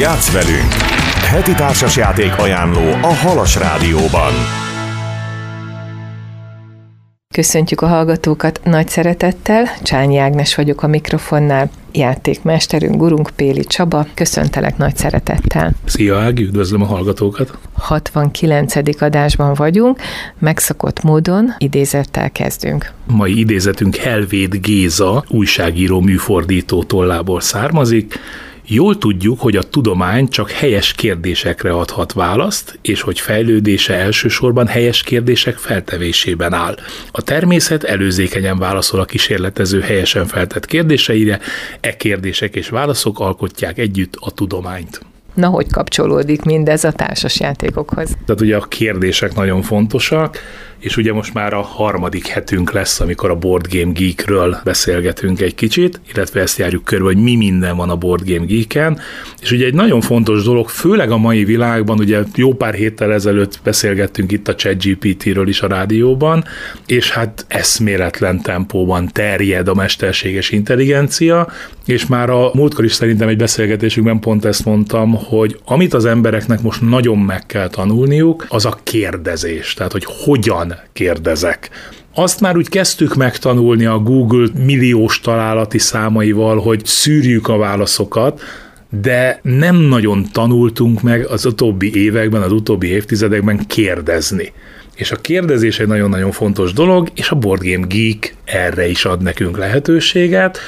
Játssz velünk! Heti társasjáték ajánló a Halas Rádióban. Köszöntjük a hallgatókat nagy szeretettel, Csányi Ágnes vagyok a mikrofonnál, játékmesterünk, gurunk Péli Csaba. Köszöntelek nagy szeretettel. Szia Ági, üdvözlöm a hallgatókat. 69. adásban vagyunk, megszokott módon idézettel kezdünk. Mai idézetünk Helvéd Géza, újságíró műfordító tollából származik. Jól tudjuk, hogy a tudomány csak helyes kérdésekre adhat választ, és hogy fejlődése elsősorban helyes kérdések feltevésében áll. A természet előzékenyen válaszol a kísérletező helyesen feltett kérdéseire, e kérdések és válaszok alkotják együtt a tudományt. Na, hogy kapcsolódik mindez a társasjátékokhoz? Tehát ugye a kérdések nagyon fontosak, és ugye most már a harmadik hetünk lesz, amikor a Board Game Geekről beszélgetünk egy kicsit, illetve ezt járjuk körbe, hogy mi minden van a Board Game Geeken, és ugye egy nagyon fontos dolog, főleg a mai világban, ugye jó pár héttel ezelőtt beszélgettünk itt a ChatGPT-ről is a rádióban, és hát eszméletlen tempóban terjed a mesterséges intelligencia, és már a múltkor is szerintem egy beszélgetésünkben pont ezt mondtam, hogy amit az embereknek most nagyon meg kell tanulniuk, az a kérdezés, tehát hogy hogyan kérdezek. Azt már úgy kezdtük megtanulni a Google milliós találati számaival, hogy szűrjük a válaszokat, de nem nagyon tanultunk meg az utóbbi években, az utóbbi évtizedekben kérdezni. És a kérdezés egy nagyon-nagyon fontos dolog, és a Board Game Geek erre is ad nekünk lehetőséget.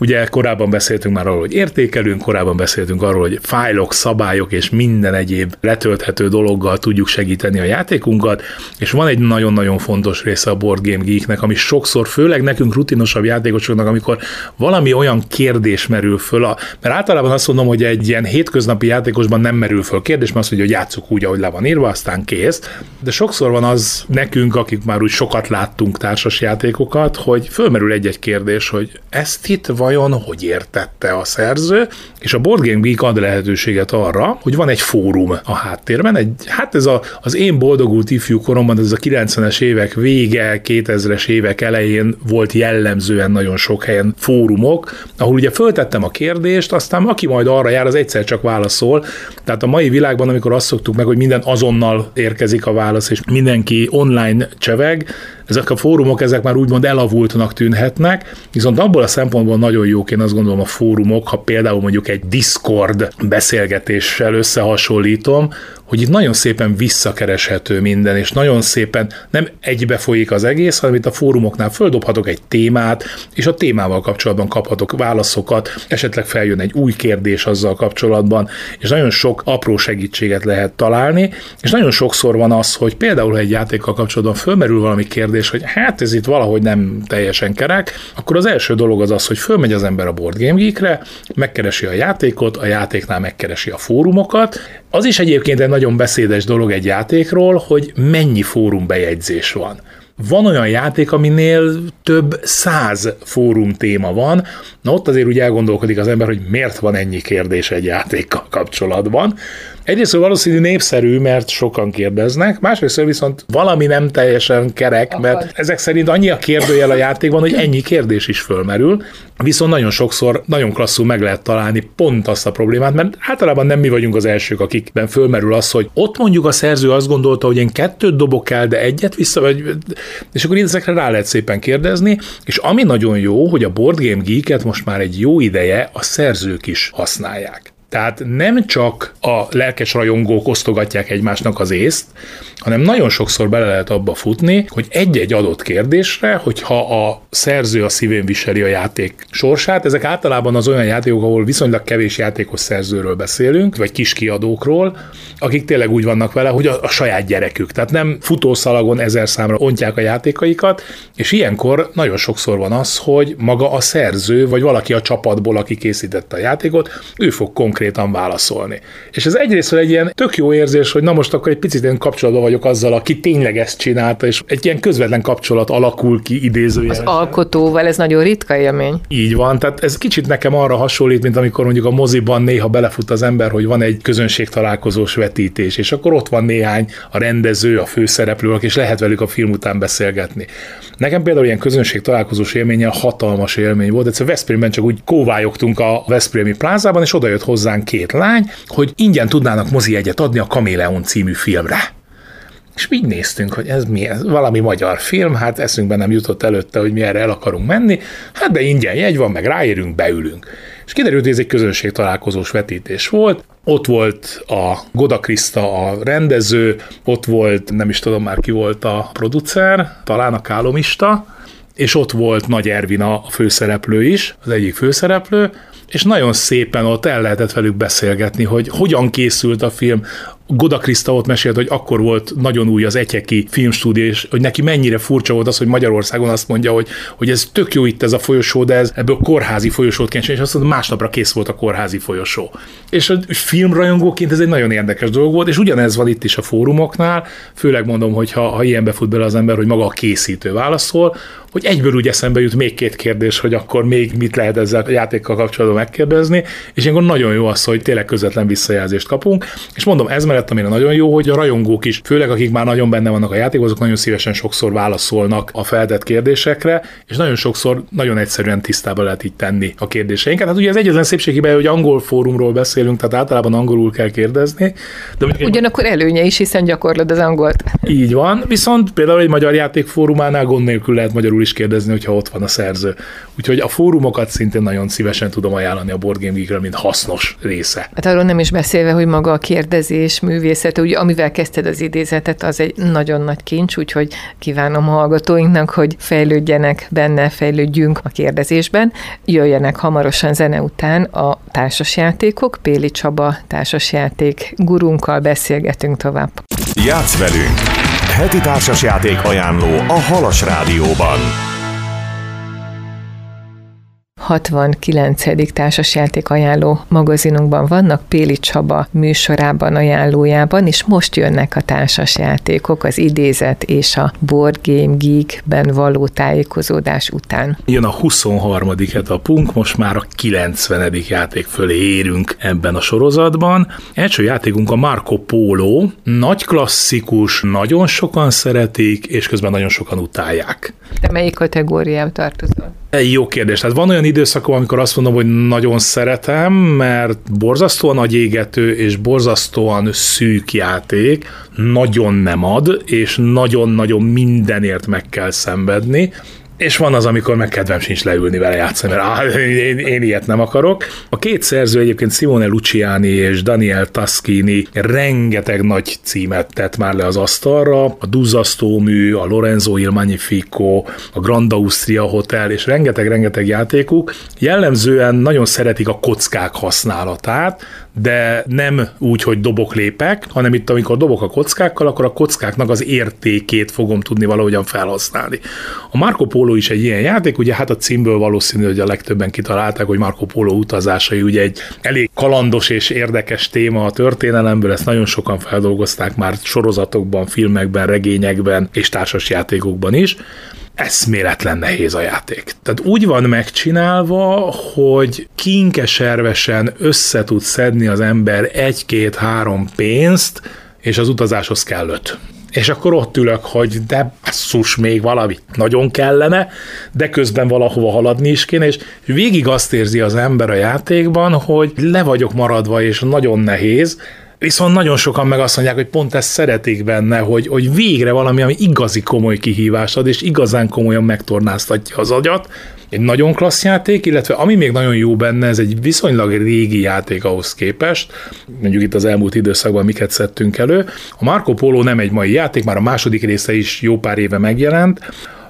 Ugye korábban beszéltünk már arról, hogy értékelünk, korábban beszéltünk arról, hogy fájlok, szabályok és minden egyéb letölthető dologgal tudjuk segíteni a játékunkat, és van egy nagyon-nagyon fontos része a Board Game Geeknek, ami sokszor, főleg nekünk rutinosabb játékosoknak, amikor valami olyan kérdés merül föl, mert általában azt mondom, hogy egy ilyen hétköznapi játékosban nem merül föl kérdés, mert azt mondja, hogy játsszuk úgy, ahogy le van írva, aztán kész. De sokszor van az nekünk, akik már úgy sokat láttunk társas játékokat, hogy fölmerül egy-egy kérdés, hogy ezt itt vajon hogy értette a szerző, és a Board Game Geek ad lehetőséget arra, hogy van egy fórum a háttérben, ez az én boldogult ifjú koromban, ez a 90-es évek vége, 2000-es évek elején volt jellemzően nagyon sok helyen fórumok, ahol ugye föltettem a kérdést, aztán aki majd arra jár, az egyszer csak válaszol, tehát a mai világban, amikor azt szoktuk meg, hogy minden azonnal érkezik a válasz, és mindenki online cseveg, ezek a fórumok, ezek már úgymond elavultnak tűnhetnek, viszont abból a szempontból nagyon jók, én azt gondolom, a fórumok, ha például mondjuk egy Discord beszélgetéssel összehasonlítom, hogy itt nagyon szépen visszakereshető minden, és nagyon szépen nem egybefolyik az egész, hanem itt a fórumoknál földobhatok egy témát, és a témával kapcsolatban kaphatok válaszokat, esetleg feljön egy új kérdés azzal kapcsolatban, és nagyon sok apró segítséget lehet találni, és nagyon sokszor van az, hogy például, ha egy játékkal kapcsolatban fölmerül valami kérdés, hogy hát ez itt valahogy nem teljesen kerek, akkor az első dolog az az, hogy fölmegy az ember a Board Game Geekre, megkeresi a játékot, a játéknál megkeresi a fórumokat. Az is egyébként egy nagyon beszédes dolog egy játékról, hogy mennyi fórumbejegyzés van. Van olyan játék, aminél több 100 fórum téma van, na ott azért úgy elgondolkodik az ember, hogy miért van ennyi kérdés egy játékkal kapcsolatban. Egyrészt valószínű népszerű, mert sokan kérdeznek, másrészt viszont valami nem teljesen kerek, mert ezek szerint annyi a kérdőjel a játékban, hogy ennyi kérdés is fölmerül, viszont nagyon sokszor nagyon klasszul meg lehet találni pont azt a problémát, mert általában nem mi vagyunk az elsők, akikben fölmerül az, hogy ott mondjuk a szerző azt gondolta, hogy én 2 dobok el, de 1 vissza, és akkor ezekre rá lehet szépen kérdezni, és ami nagyon jó, hogy a Board Game Geeket most már egy jó ideje a szerzők is használják. Tehát nem csak a lelkes rajongók osztogatják egymásnak az észt, hanem nagyon sokszor bele lehet abba futni, hogy egy-egy adott kérdésre, hogyha a szerző a szívén viseli a játék sorsát, ezek általában az olyan játékok, ahol viszonylag kevés játékos szerzőről beszélünk, vagy kiskiadókról, akik tényleg úgy vannak vele, hogy a saját gyerekük. Tehát nem futószalagon 1000 számra ontják a játékaikat, és ilyenkor nagyon sokszor van az, hogy maga a szerző, vagy valaki a csapatból, aki készítette a játékot, ő fog konkrétan válaszolni. És ez egyrészt egy ilyen tök jó érzés, hogy na most akkor egy picit én kapcsolatban vagyok azzal, aki tényleg ezt csinálta, és egy ilyen közvetlen kapcsolat alakul ki idézőjelesen. Az alkotóval ez nagyon ritka élmény. Így van, tehát ez kicsit nekem arra hasonlít, mint amikor mondjuk a moziban néha belefut az ember, hogy van egy közönségtalálkozós vetítés, és akkor ott van néhány a rendező, a főszereplők, és lehet velük a film után beszélgetni. Nekem például ilyen közönségtalálkozós élménye hatalmas élmény volt, egyszer Veszprémben csak úgy kóvályogtunk a Veszprémi plázában, és odajött hozzá hozzánk két lány, hogy ingyen tudnának mozijegyet adni a Kaméleon című filmre. És így néztünk, hogy ez mi, ez valami magyar film, hát eszünkbe nem jutott előtte, hogy mi erre el akarunk menni, hát de ingyen jegy van, meg ráérünk, beülünk. És kiderült, hogy ez egy közönségtalálkozós vetítés volt. Ott volt a Goda Kriszta a rendező, ott volt, nem is tudom már ki volt a producer, talán a Kálomista, és ott volt Nagy Ervin a főszereplő is, az egyik főszereplő, és nagyon szépen ott el lehetett velük beszélgetni, hogy hogyan készült a film. Goda Kriszta ott mesélt, hogy akkor volt nagyon új az Etyeki filmstúdió, és hogy neki mennyire furcsa volt az, hogy Magyarországon azt mondja, hogy ez tök jó itt ez a folyosó, de ez ebből kórházi folyosót kell csinálni, és azt mondta, másnapra kész volt a kórházi folyosó. És a filmrajongóként ez egy nagyon érdekes dolog volt, és ugyanez van itt is a fórumoknál, főleg mondom, hogy ha ilyenbe fut bele az ember, hogy maga a készítő válaszol, hogy egyből úgy eszembe jut még két kérdés, hogy akkor még mit lehet ezzel a játékkal kapcsolatban megkérdezni, és ilyenkor nagyon jó az, hogy tényleg közvetlen visszajelzést kapunk, és mondom, ez mellett, amire nagyon jó, hogy a rajongók is, főleg akik már nagyon benne vannak a játékban, azok nagyon szívesen sokszor válaszolnak a feltett kérdésekre, és nagyon sokszor nagyon egyszerűen tisztába lehet így tenni a kérdéseinket. Hát ugye az egyetlen szépségében, hogy angol fórumról beszélünk, tehát általában angolul kell kérdezni. De ugyanakkor előnye is, hiszen gyakorlod az angolt. Így van, viszont például egy magyar játékfórumánál gond nélkül lehet magyarul is kérdezni, hogyha ott van a szerző. Úgyhogy a fórumokat szintén nagyon szívesen tudom ajánlani a Board Game Geekre, mint hasznos része. Hát arról nem is beszélve, hogy maga a kérdezés, művészet, ugye amivel kezdted az idézetet, az egy nagyon nagy kincs, úgyhogy kívánom a hallgatóinknak, hogy fejlődjenek benne, fejlődjünk a kérdezésben. Jöjjenek hamarosan zene után a társasjátékok, Péli Csaba társasjáték gurunkkal beszélgetünk tovább. Játsz velünk! Heti társasjáték ajánló a Halas Rádióban. 69. társasjáték ajánló magazinunkban vannak, Péli Csaba műsorában, ajánlójában, és most jönnek a társasjátékok az idézet és a Board Game Geekben való tájékozódás után. Jön a 23. etapunk, most már a 90. játék fölé érünk ebben a sorozatban. Első játékunk a Marco Polo, nagy klasszikus, nagyon sokan szeretik, és közben nagyon sokan utálják. De melyik kategóriába tartozol? Egy jó kérdés. Tehát van olyan időszakom, amikor azt mondom, hogy nagyon szeretem, mert borzasztóan agyégető és borzasztóan szűk játék, nagyon nem ad, és nagyon-nagyon mindenért meg kell szenvedni. És van az, amikor meg kedvem sincs leülni vele játszani, mert én ilyet nem akarok. A két szerző egyébként Simone Luciani és Daniel Tascini rengeteg nagy címet tett már le az asztalra, a Duzzasztó mű, a Lorenzo Il Magnifico, a Grand Austria Hotel, és rengeteg játékuk. Jellemzően nagyon szeretik a kockák használatát, de nem úgy, hogy dobok lépek, hanem itt, amikor dobok a kockákkal, akkor a kockáknak az értékét fogom tudni valahogyan felhasználni. A Marco Polo is egy ilyen játék, ugye hát a címből valószínű, hogy a legtöbben kitalálták, hogy Marco Polo utazásai ugye egy elég kalandos és érdekes téma a történelemből, ezt nagyon sokan feldolgozták már sorozatokban, filmekben, regényekben és társasjátékokban is. Eszméletlen nehéz a játék. Tehát úgy van megcsinálva, hogy kinkeservesen össze tud szedni az ember 1, 2, 3 pénzt, és az utazáshoz kell 5. És akkor ott ülök, hogy de basszus, még valami nagyon kellene, de közben valahova haladni is kéne, és végig azt érzi az ember a játékban, hogy le vagyok maradva, és nagyon nehéz. Viszont nagyon sokan meg azt mondják, hogy pont ezt szeretik benne, hogy végre valami, ami igazi komoly kihívást ad, és igazán komolyan megtornáztatja az agyat. Egy nagyon klassz játék, illetve ami még nagyon jó benne, ez egy viszonylag régi játék ahhoz képest, mondjuk itt az elmúlt időszakban miket szedtünk elő. A Marco Polo nem egy mai játék, már a második része is jó pár éve megjelent.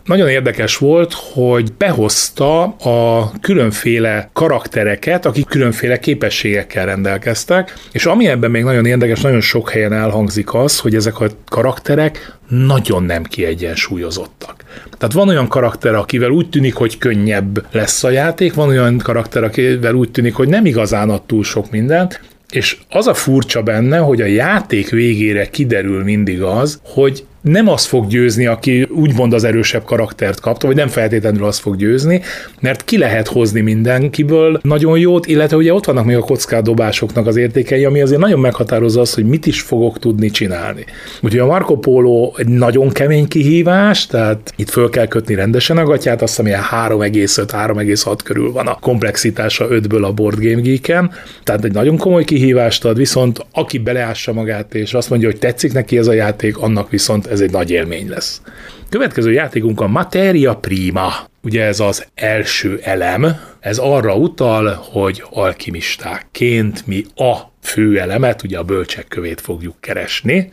Nagyon érdekes volt, hogy behozta a különféle karaktereket, akik különféle képességekkel rendelkeztek, és ami ebben még nagyon érdekes, nagyon sok helyen elhangzik az, hogy ezek a karakterek nagyon nem kiegyensúlyozottak. Tehát van olyan karakter, akivel úgy tűnik, hogy könnyebb lesz a játék, van olyan karakter, akivel úgy tűnik, hogy nem igazán ad túl sok mindent, és az a furcsa benne, hogy a játék végére kiderül mindig az, hogy nem az fog győzni, aki úgymond az erősebb karaktert kapta, vagy nem feltétlenül az fog győzni, mert ki lehet hozni mindenkiből nagyon jót, illetve ugye ott vannak még a kockádobásoknak az értékei, ami azért nagyon meghatározza azt, hogy mit is fogok tudni csinálni. Úgyhogy a Marco Polo egy nagyon kemény kihívás, tehát itt föl kell kötni rendesen a gatyát, azt hiszem ilyen 3,5-3,6 körül van a komplexitása 5-ből a Board Game Geeken, tehát egy nagyon komoly kihívást ad, viszont aki beleássa magát és azt mondja, hogy tetszik neki ez a játék, annak viszont ez egy nagy élmény lesz. Következő játékunk a Materia Prima. Ugye ez az első elem, ez arra utal, hogy alkimistákként mi a fő elemet, ugye a bölcsek kövét fogjuk keresni.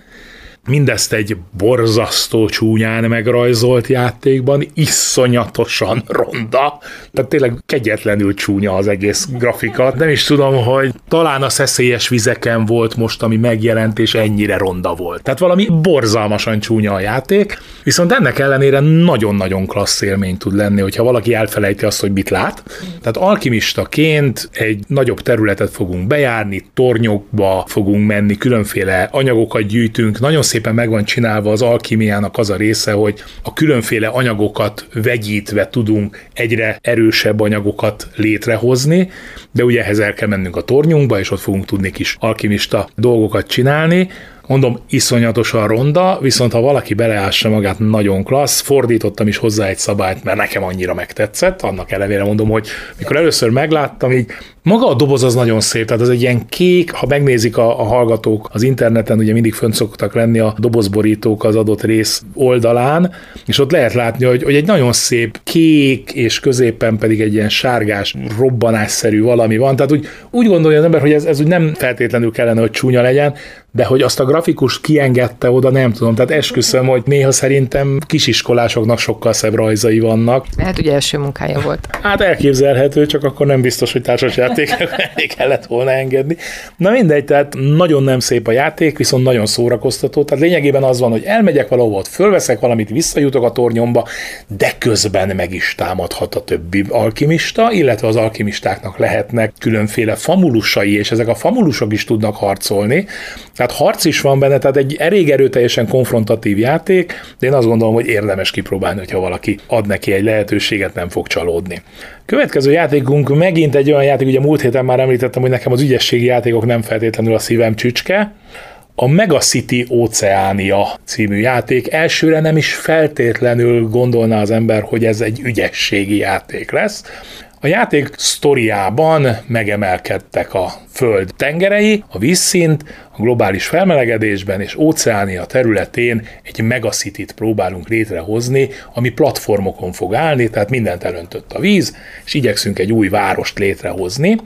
Mindezt egy borzasztó csúnyán megrajzolt játékban, iszonyatosan ronda. Tehát tényleg kegyetlenül csúnya az egész grafika. Nem is tudom, hogy talán a szeszélyes vizeken volt most, ami megjelent, és ennyire ronda volt. Tehát valami borzalmasan csúnya a játék, viszont ennek ellenére nagyon-nagyon klassz élmény tud lenni, hogyha valaki elfelejti azt, hogy mit lát. Tehát alkimistaként egy nagyobb területet fogunk bejárni, tornyokba fogunk menni, különféle anyagokat gyűjtünk, nagyon szépen meg van csinálva az alkímiának az a része, hogy a különféle anyagokat vegyítve tudunk egyre erősebb anyagokat létrehozni, de ugye ehhez el kell mennünk a tornyunkba, és ott fogunk tudni kis alkimista dolgokat csinálni. Mondom, iszonyatosan ronda, viszont ha valaki beleássa magát, nagyon klassz. Fordítottam is hozzá egy szabályt, mert nekem annyira megtetszett, annak ellenére mondom, hogy mikor először megláttam, így maga a doboz az nagyon szép, tehát az egy ilyen kék, ha megnézik a hallgatók az interneten, ugye mindig fönn szoktak lenni a dobozborítók az adott rész oldalán, és ott lehet látni, hogy egy nagyon szép kék, és középen pedig egy ilyen sárgás, robbanásszerű valami van, tehát úgy gondolja az ember, hogy ez úgy nem feltétlenül kellene, hogy csúnya legyen, de hogy azt a grafikust kiengedte oda, nem tudom, tehát esküszöm, hogy néha szerintem kisiskolásoknak sokkal szebb rajzai vannak. Hát ugye első munkája volt. Hát elképzelhető, csak akkor nem biztos, hogy társasjátékra kellett volna engedni. Na mindegy, tehát nagyon nem szép a játék, viszont nagyon szórakoztató, tehát lényegében az van, hogy elmegyek valahova, ott fölveszek valamit, visszajutok a tornyomba, de közben meg is támadhat a többi alkimista, illetve az alkimistáknak lehetnek különféle famulusai, és ezek a famulusok is tudnak harcolni. Tehát harc is van benne, tehát egy elég erőteljesen konfrontatív játék, de én azt gondolom, hogy érdemes kipróbálni, hogyha valaki ad neki egy lehetőséget, nem fog csalódni. Következő játékunk megint egy olyan játék, ugye múlt héten már említettem, hogy nekem az ügyességi játékok nem feltétlenül a szívem csücske. A MegaCity: Oceania című játék. Elsőre nem is feltétlenül gondolná az ember, hogy ez egy ügyességi játék lesz. A játék sztoriában megemelkedtek a Föld tengerei, a vízszint, a globális felmelegedésben és Óceánia területén egy megacityt próbálunk létrehozni, ami platformokon fog állni, tehát mindent elöntött a víz, és igyekszünk egy új várost létrehozni.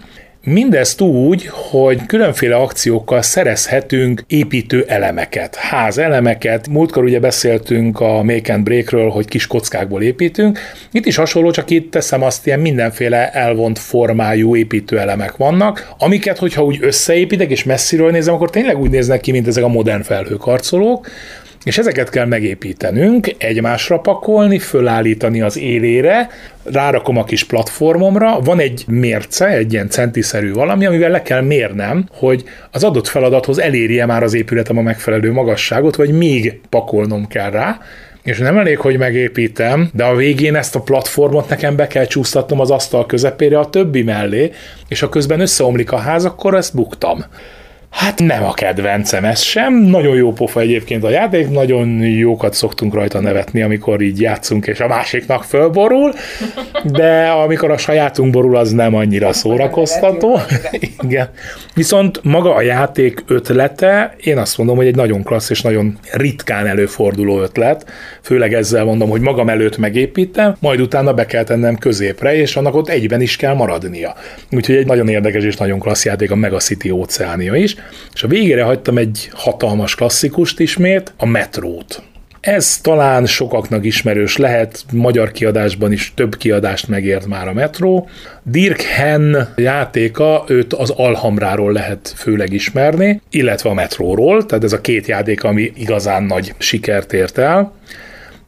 Mindezt úgy, hogy különféle akciókkal szerezhetünk építő elemeket, házelemeket. Múltkor ugye beszéltünk a Make and Breakről, hogy kis kockákból építünk. Itt is hasonló, csak itt teszem azt, ilyen mindenféle elvont formájú építő elemek vannak, amiket, hogyha úgy összeépítek és messziről nézem, akkor tényleg úgy néznek ki, mint ezek a modern felhőkarcolók. És ezeket kell megépítenünk, egymásra pakolni, fölállítani az élére, rárakom a kis platformomra, van egy mérce, egy ilyen centiszerű valami, amivel le kell mérnem, hogy az adott feladathoz elérje már az épületem a megfelelő magasságot, vagy még pakolnom kell rá, és nem elég, hogy megépítem, de a végén ezt a platformot nekem be kell csúsztatnom az asztal közepére a többi mellé, és ha közben összeomlik a ház, akkor ezt buktam. Hát nem a kedvencem ez sem, nagyon jó pofa egyébként a játék, nagyon jókat szoktunk rajta nevetni, amikor így játszunk és a másiknak fölborul, de amikor a sajátunk borul, az nem annyira szórakoztató. Igen. Viszont maga a játék ötlete, én azt mondom, hogy egy nagyon klassz és nagyon ritkán előforduló ötlet, főleg ezzel mondom, hogy magam előtt megépítem, majd utána be kell tennem középre, és annak ott egyben is kell maradnia. Úgyhogy egy nagyon érdekes és nagyon klassz játék a MegaCity: Oceania is. És a végére hagytam egy hatalmas klasszikust ismét, a Metrót. Ez talán sokaknak ismerős lehet, magyar kiadásban is több kiadást megért már a Metro. Dirk Henn játéka, őt az Alhambráról lehet főleg ismerni, illetve a Metróról, tehát ez a két játék, ami igazán nagy sikert ért el.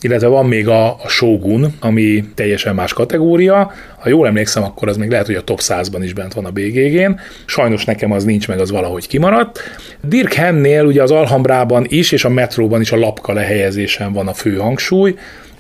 illetve van még a Shogun, ami teljesen más kategória. Ha jól emlékszem, akkor az még lehet, hogy a top 100-ban is bent van a BGG-n. Sajnos nekem az nincs meg, az valahogy kimaradt. Dirk Hennél ugye az Alhambrában is, és a Metróban is a lapka lehelyezésen van a fő hangsúly.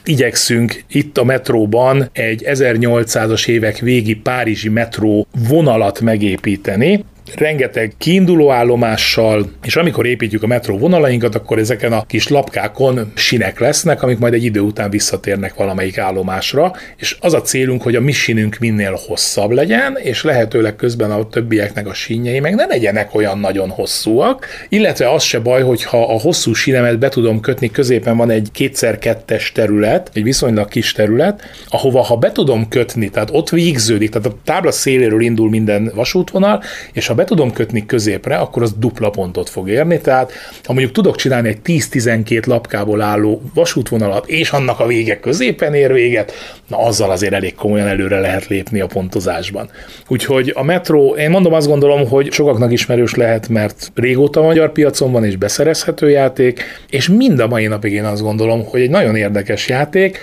Igyekszünk itt a metróban egy 1800-as évek végi párizsi metró vonalat megépíteni, rengeteg kiinduló állomással, és amikor építjük a metró vonalainkat, akkor ezeken a kis lapkákon sinek lesznek, amik majd egy idő után visszatérnek valamelyik állomásra, és az a célunk, hogy a mi sinünk minél hosszabb legyen, és lehetőleg közben a többieknek a sínjei meg ne legyenek olyan nagyon hosszúak, illetve az se baj, hogyha a hosszú sínemet be tudom kötni, középen van egy 2x2-es terület, egy viszonylag kis terület, ahova ha be tudom kötni, tehát ott végződik, tehát a tábla széléről indul minden vasútvonal, és ha be tudom kötni középre, akkor az dupla pontot fog érni, tehát ha mondjuk tudok csinálni egy 10-12 lapkából álló vasútvonalat, és annak a vége középen ér véget, na azzal azért elég komolyan előre lehet lépni a pontozásban. Úgyhogy a metró, én mondom, azt gondolom, hogy sokaknak ismerős lehet, mert régóta magyar piacon van, és beszerezhető játék, és mind a mai napig én azt gondolom, hogy egy nagyon érdekes játék,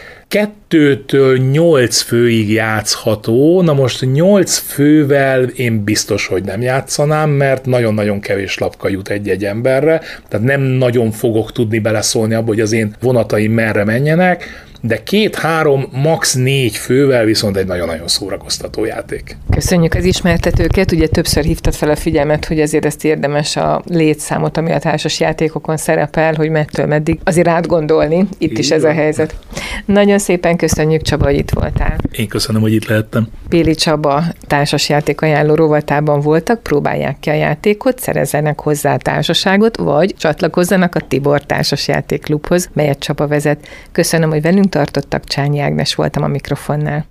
2-8 főig játszható, na most 8 fővel én biztos, hogy nem játszanám, mert nagyon-nagyon kevés lapka jut egy-egy emberre, tehát nem nagyon fogok tudni beleszólni abba, hogy az én vonataim merre menjenek, de 2-3, max. 4 fővel viszont egy nagyon-nagyon szórakoztató játék. Köszönjük az ismertetőket, ugye többször hívtad fel a figyelmet, hogy azért ezt érdemes a létszámot, ami a társas játékokon szerepel, hogy mettől meddig azért átgondolni, itt is ez a helyzet. Nagyon szépen köszönjük, Csaba, hogy itt voltál. Én köszönöm, hogy itt lehettem. Péli Csaba társas játékajánló rovatában voltak, próbálják ki a játékot, szerezzenek hozzá társaságot, vagy csatlakozzanak a Tibor Társas Játékklubhoz, melyet Csaba vezet. Köszönöm, hogy velünk tartottak, Csányi Ágnes voltam a mikrofonnál.